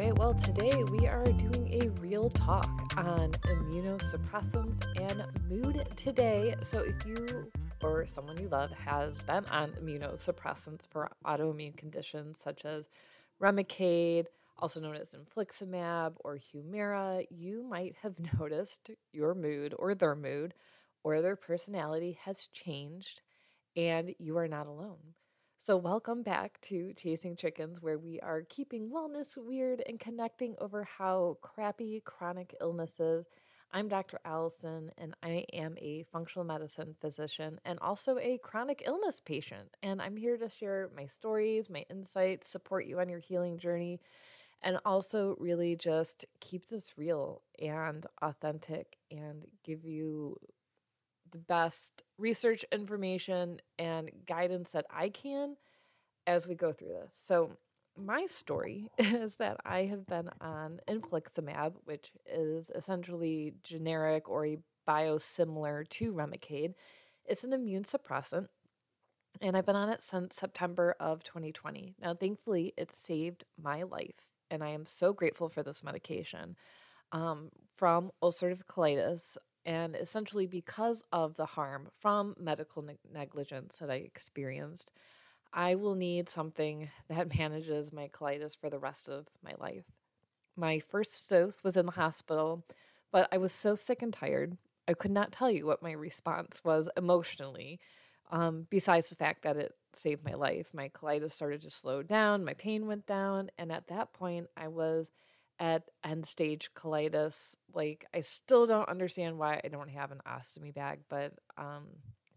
right, well, today we are doing a real talk on immunosuppressants and mood today. So if you or someone you love has been on immunosuppressants for autoimmune conditions such as Remicade, also known as Infliximab or Humira, you might have noticed your mood or their personality has changed, and you are not alone. So welcome back to Chasing Chickens, where we are keeping wellness weird and connecting over how crappy chronic illnesses. I'm Dr. Allison, and I am a functional medicine physician and also a chronic illness patient. And I'm here to share my stories, my insights, support you on your healing journey, and also really just keep this real and authentic and give you the best research information and guidance that I can as we go through this. So my story is that I have been on Infliximab, which is essentially generic or a biosimilar to Remicade. It's an immune suppressant, and I've been on it since September of 2020. Now, thankfully, it saved my life, and I am so grateful for this medication from ulcerative colitis, and essentially because of the harm from medical negligence that I experienced, I will need something that manages my colitis for the rest of my life. My first dose was in the hospital, but I was so sick and tired, I could not tell you what my response was emotionally, besides the fact that it saved my life. My colitis started to slow down, my pain went down, and at that point, I was at end-stage colitis. Like, I still don't understand why I don't have an ostomy bag, but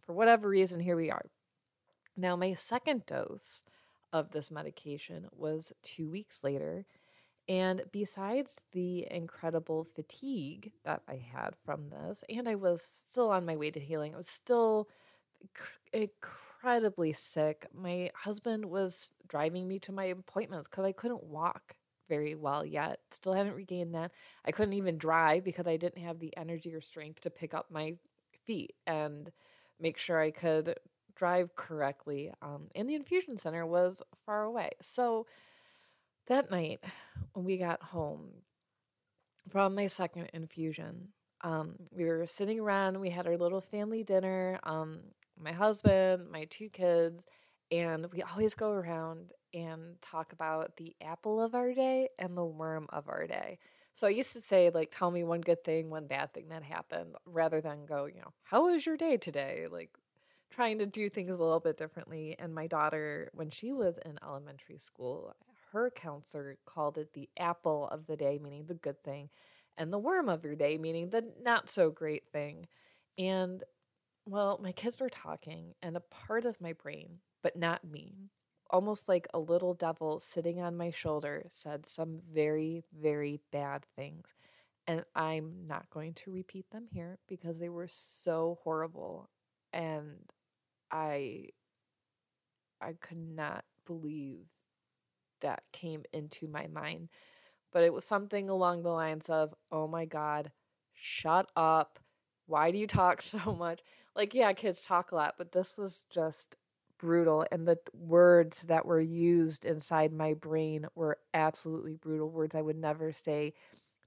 for whatever reason, here we are. Now, my second dose of this medication was 2 weeks later, and besides the incredible fatigue that I had from this, and I was still on my way to healing, I was still incredibly sick. My husband was driving me to my appointments because I couldn't walk very well yet. Still haven't regained that. I couldn't even drive because I didn't have the energy or strength to pick up my feet and make sure I could drive correctly, and the infusion center was far away. So that night when we got home from my second infusion, we were sitting around, we had our little family dinner, my husband, my two kids, and we always go around and talk about the apple of our day and the worm of our day. So I used to say, like, tell me one good thing, one bad thing that happened, rather than go, you know, how was your day today? Like, trying to do things a little bit differently. And my daughter, when she was in elementary school, her counselor called it the apple of the day, meaning the good thing, and the worm of your day, meaning the not so great thing. And, well, my kids were talking, and a part of my brain, but not me, almost like a little devil sitting on my shoulder, said some very, very bad things. And I'm not going to repeat them here because they were so horrible. And I could not believe that came into my mind. But it was something along the lines of, oh my God, shut up. Why do you talk so much? Like, yeah, kids talk a lot, but this was just brutal. And the words that were used inside my brain were absolutely brutal, words I would never say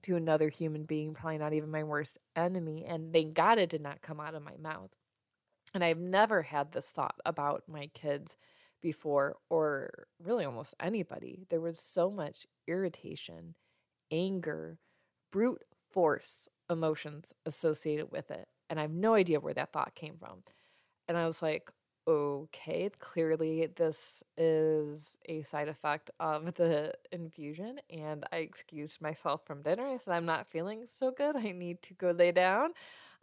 to another human being, probably not even my worst enemy. And thank God it did not come out of my mouth. And I've never had this thought about my kids before, or really almost anybody. There was so much irritation, anger, brute force emotions associated with it. And I have no idea where that thought came from. And I was like, okay, clearly this is a side effect of the infusion. And I excused myself from dinner. I said, I'm not feeling so good. I need to go lay down.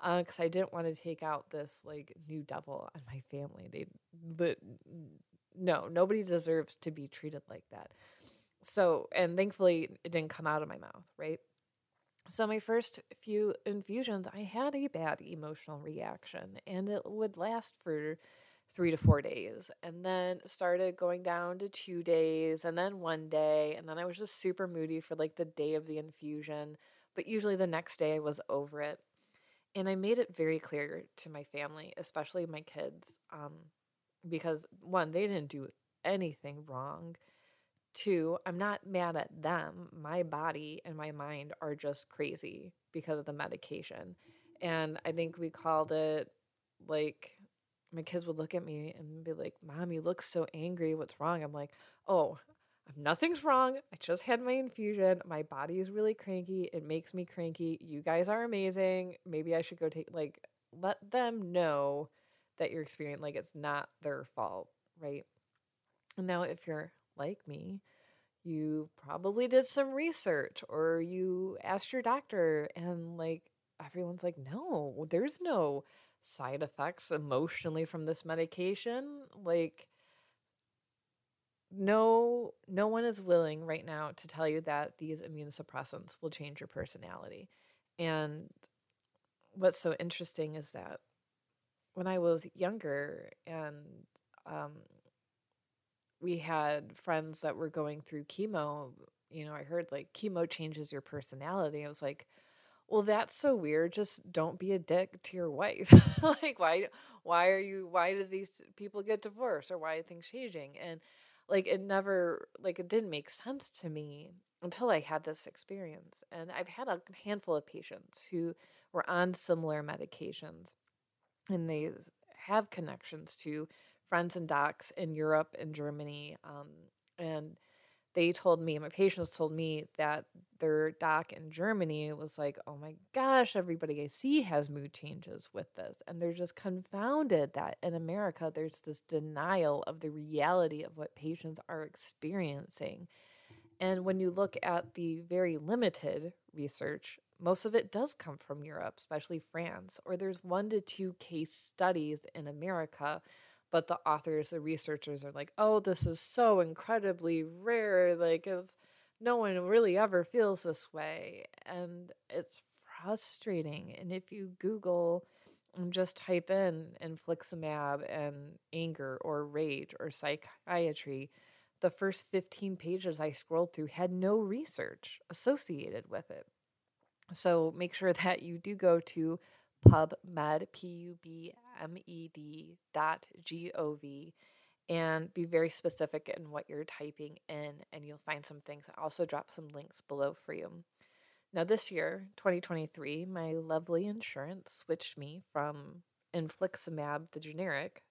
Because I didn't want to take out this, like, new devil on my family. No, nobody deserves to be treated like that. So, and thankfully, it didn't come out of my mouth, right? So my first few infusions, I had a bad emotional reaction, and it would last for 3 to 4 days, and then started going down to 2 days, and then 1 day, and then I was just super moody for, like, the day of the infusion, but usually the next day I was over it. And I made it very clear to my family, especially my kids, because, one, they didn't do anything wrong. Two, I'm not mad at them. My body and my mind are just crazy because of the medication. And I think we called it, like, my kids would look at me and be like, Mom, you look so angry. What's wrong? I'm like, oh, nothing's wrong. I just had my infusion. My body is really cranky. It makes me cranky. You guys are amazing. Maybe I should go take, like, let them know that you're experiencing, like, it's not their fault, right? And now if you're like me, you probably did some research or you asked your doctor, and like everyone's like, no, there's no side effects emotionally from this medication. Like, no one is willing right now to tell you that these immunosuppressants will change your personality. And what's so interesting is that when I was younger and we had friends that were going through chemo, you know, I heard like chemo changes your personality. I was like, well, that's so weird. Just don't be a dick to your wife. Like, why did these people get divorced, or why are things changing? And like, it didn't make sense to me until I had this experience. And I've had a handful of patients who were on similar medications, and they have connections to friends and docs in Europe and Germany. And they told me, my patients told me, that their doc in Germany was like, oh my gosh, everybody I see has mood changes with this. And they're just confounded that in America, there's this denial of the reality of what patients are experiencing. And when you look at the very limited research, most of it does come from Europe, especially France, or there's 1 to 2 case studies in America. But the authors, the researchers are like, oh, this is so incredibly rare. Like, it's, no one really ever feels this way. And it's frustrating. And if you Google and just type in infliximab and anger or rage or psychiatry, the first 15 pages I scrolled through had no research associated with it. So make sure that you do go to PubMed, PubMed.gov, and be very specific in what you're typing in, and you'll find some things. I also drop some links below for you. Now this year, 2023, my lovely insurance switched me from infliximab, the generic,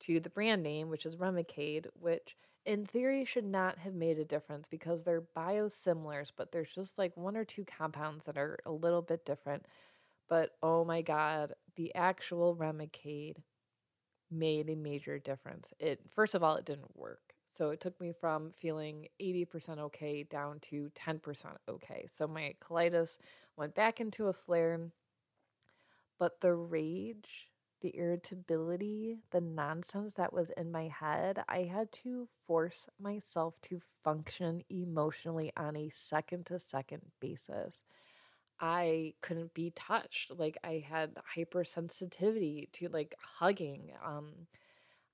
to the brand name, which is Remicade, which in theory should not have made a difference because they're biosimilars, but there's just like 1 or 2 compounds that are a little bit different. But oh my God, the actual Remicade made a major difference. First of all, it didn't work. So it took me from feeling 80% okay down to 10% okay. So my colitis went back into a flare. But the rage, the irritability, the nonsense that was in my head, I had to force myself to function emotionally on a second-to-second basis. I couldn't be touched. Like, I had hypersensitivity to like hugging.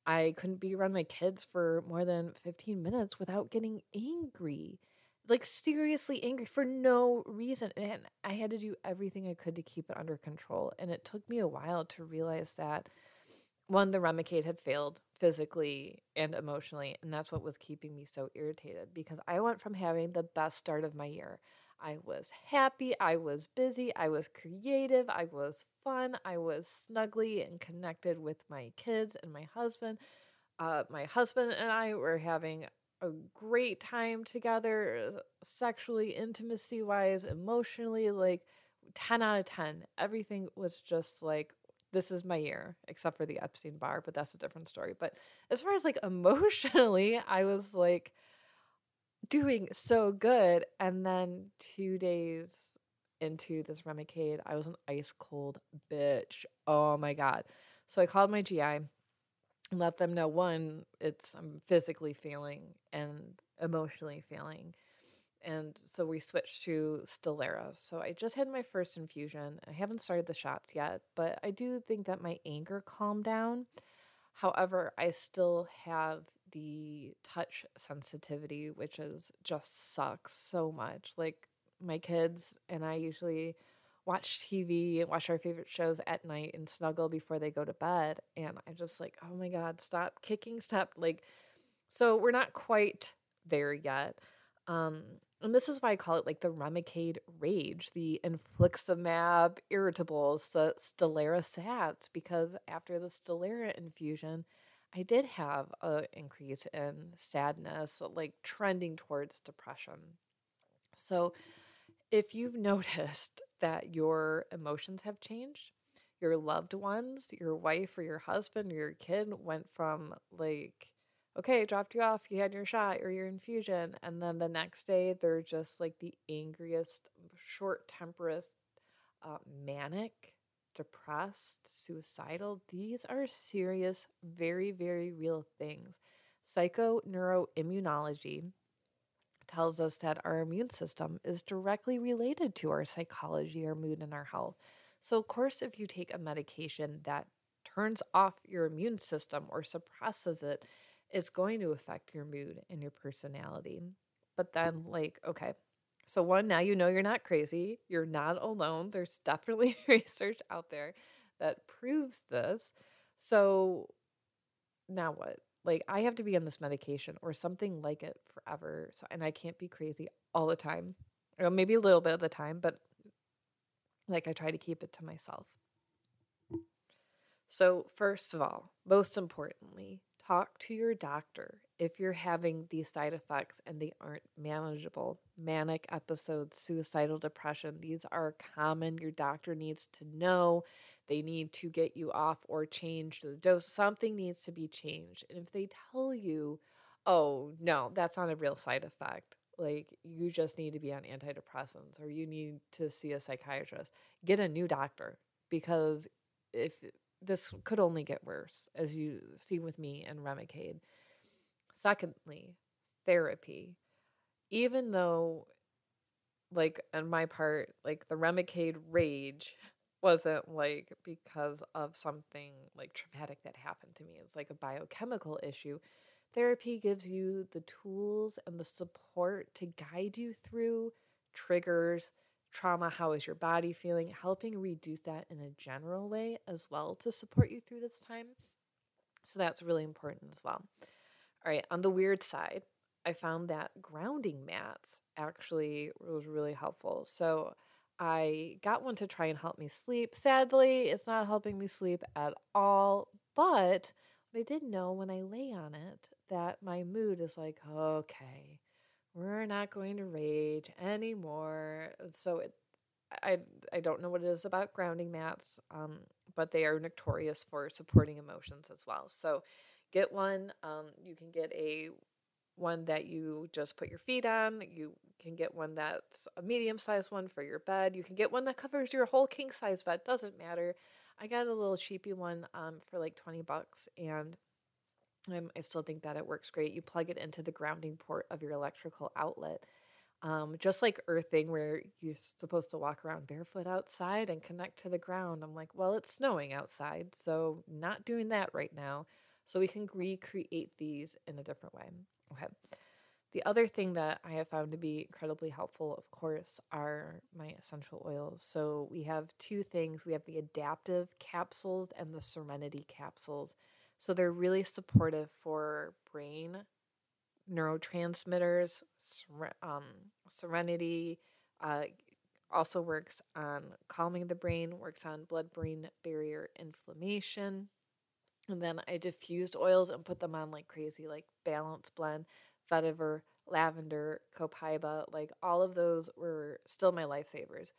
I couldn't be around my kids for more than 15 minutes without getting angry, like seriously angry for no reason. And I had to do everything I could to keep it under control. And it took me a while to realize that, one, the Remicade had failed physically and emotionally. And that's what was keeping me so irritated, because I went from having the best start of my year. I was happy, I was busy, I was creative, I was fun, I was snuggly and connected with my kids and my husband. My husband and I were having a great time together, sexually, intimacy-wise, emotionally, like 10 out of 10. Everything was just like, this is my year, except for the Epstein-Barr, but that's a different story. But as far as like emotionally, I was like doing so good. And then 2 days into this Remicade, I was an ice cold bitch. Oh my God. So I called my GI and let them know, one, I'm physically failing and emotionally failing. And so we switched to Stelara. So I just had my first infusion. I haven't started the shots yet, but I do think that my anger calmed down. However, I still have the touch sensitivity, which is just sucks so much. Like, my kids and I usually watch TV and watch our favorite shows at night and snuggle before they go to bed. And I'm just like, oh my God, stop kicking, stop. Like, so we're not quite there yet. And this is why I call it like the Remicade rage, the Infliximab irritables, the Stelara SADs, because after the Stelara infusion, I did have an increase in sadness, like trending towards depression. So if you've noticed that your emotions have changed, your loved ones, your wife or your husband or your kid went from like, okay, dropped you off, you had your shot or your infusion, and then the next day they're just like the angriest, short-tempered, manic, depressed, suicidal. These are serious, very, very real things. Psychoneuroimmunology tells us that our immune system is directly related to our psychology, our mood, and our health. So, of course, if you take a medication that turns off your immune system or suppresses it, it's going to affect your mood and your personality. But then, like, okay, so one, now you know you're not crazy. You're not alone. There's definitely research out there that proves this. So now what? Like, I have to be on this medication or something like it forever. So, and I can't be crazy all the time. Or maybe a little bit of the time, but like I try to keep it to myself. So first of all, most importantly, talk to your doctor if you're having these side effects and they aren't manageable. Manic episodes, suicidal depression, these are common. Your doctor needs to know. They need to get you off or change the dose. Something needs to be changed. And if they tell you, oh, no, that's not a real side effect, like you just need to be on antidepressants or you need to see a psychiatrist, get a new doctor, because if this could only get worse, as you see with me and Remicade. Secondly, therapy. Even though, like, on my part, like, the Remicade rage wasn't, like, because of something, like, traumatic that happened to me. It's, like, a biochemical issue. Therapy gives you the tools and the support to guide you through triggers, trauma, how is your body feeling, helping reduce that in a general way as well to support you through this time. So that's really important as well. All right, on the weird side, I found that grounding mats actually was really helpful. So I got one to try and help me sleep. Sadly, it's not helping me sleep at all, but I did know when I lay on it that my mood is like, okay, we're not going to rage anymore. So I don't know what it is about grounding mats, but they are notorious for supporting emotions as well. So get one. You can get one that you just put your feet on. You can get one that's a medium-sized one for your bed. You can get one that covers your whole king-size bed. Doesn't matter. I got a little cheapy one for like $20, and I still think that it works great. You plug it into the grounding port of your electrical outlet. Just like earthing, where you're supposed to walk around barefoot outside and connect to the ground. I'm like, well, it's snowing outside, so not doing that right now. So we can recreate these in a different way. Okay. The other thing that I have found to be incredibly helpful, of course, are my essential oils. So we have two things. We have the adaptive capsules and the serenity capsules. So they're really supportive for brain neurotransmitters. Serenity also works on calming the brain, works on blood-brain barrier inflammation. And then I diffused oils and put them on like crazy, like Balance Blend, vetiver, lavender, copaiba, like all of those were still my lifesavers.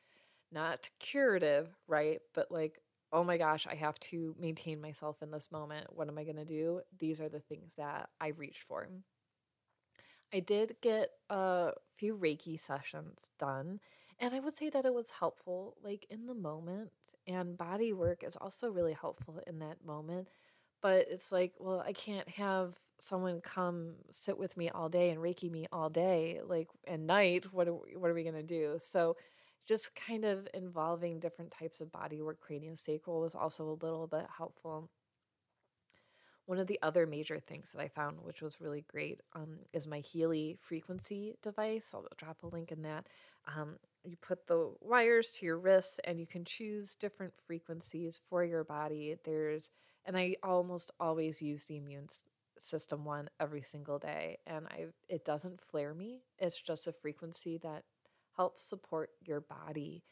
Not curative, right? But like, oh my gosh, I have to maintain myself in this moment. What am I going to do? These are the things that I reached for. I did get a few Reiki sessions done, and I would say that it was helpful, like in the moment. And body work is also really helpful in that moment. But it's like, well, I can't have someone come sit with me all day and Reiki me all day, like at night. What are we going to do? So just kind of involving different types of body work, craniosacral was also a little bit helpful. One of the other major things that I found, which was really great, is my Healy frequency device. I'll drop a link in that. You put the wires to your wrists and you can choose different frequencies for your body. And I almost always use the immune system one every single day, and it doesn't flare me. It's just a frequency that helps support your body.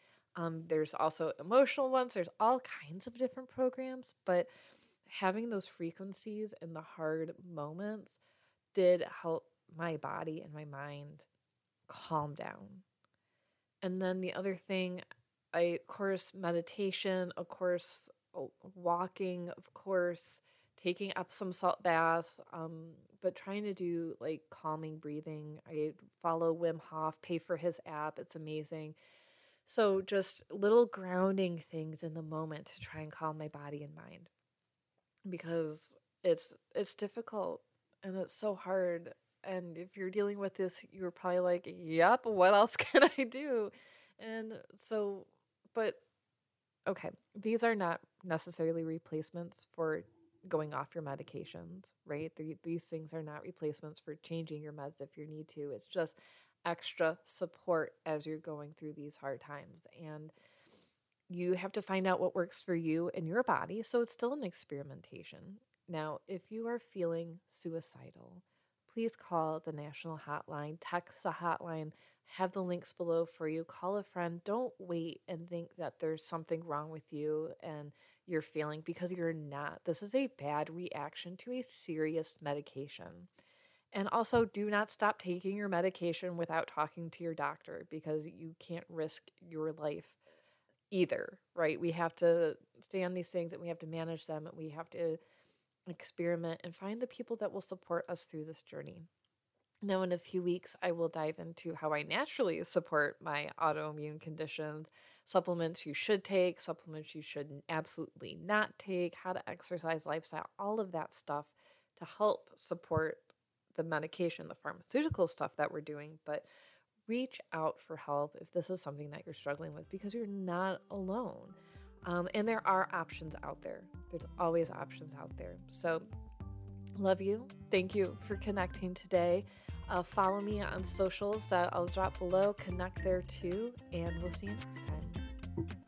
There's also emotional ones. There's all kinds of different programs, but having those frequencies in the hard moments did help my body and my mind calm down. And then the other thing, of course, meditation, of course, walking, of course, taking Epsom salt baths, but trying to do like calming breathing. I follow Wim Hof, pay for his app. It's amazing. So just little grounding things in the moment to try and calm my body and mind, because it's difficult and it's so hard. And if you're dealing with this, you're probably like, yep, what else can I do? And so, but okay, these are not necessarily replacements for going off your medications, right? These things are not replacements for changing your meds if you need to. It's just extra support as you're going through these hard times. And you have to find out what works for you and your body. So it's still an experimentation. Now, if you are feeling suicidal, please call the national hotline, text the hotline, have the links below for you. Call a friend. Don't wait and think that there's something wrong with you and you're failing, because you're not. This is a bad reaction to a serious medication. And also, do not stop taking your medication without talking to your doctor, because you can't risk your life either, right? We have to stay on these things and we have to manage them and we have to experiment and find the people that will support us through this journey. Now, in a few weeks, I will dive into how I naturally support my autoimmune conditions, supplements you should take, supplements you should absolutely not take, how to exercise, lifestyle, all of that stuff to help support the medication, the pharmaceutical stuff that we're doing. But reach out for help if this is something that you're struggling with, because you're not alone. And there are options out there. There's always options out there. So love you. Thank you for connecting today. Follow me on socials that I'll drop below. Connect there too. And we'll see you next time.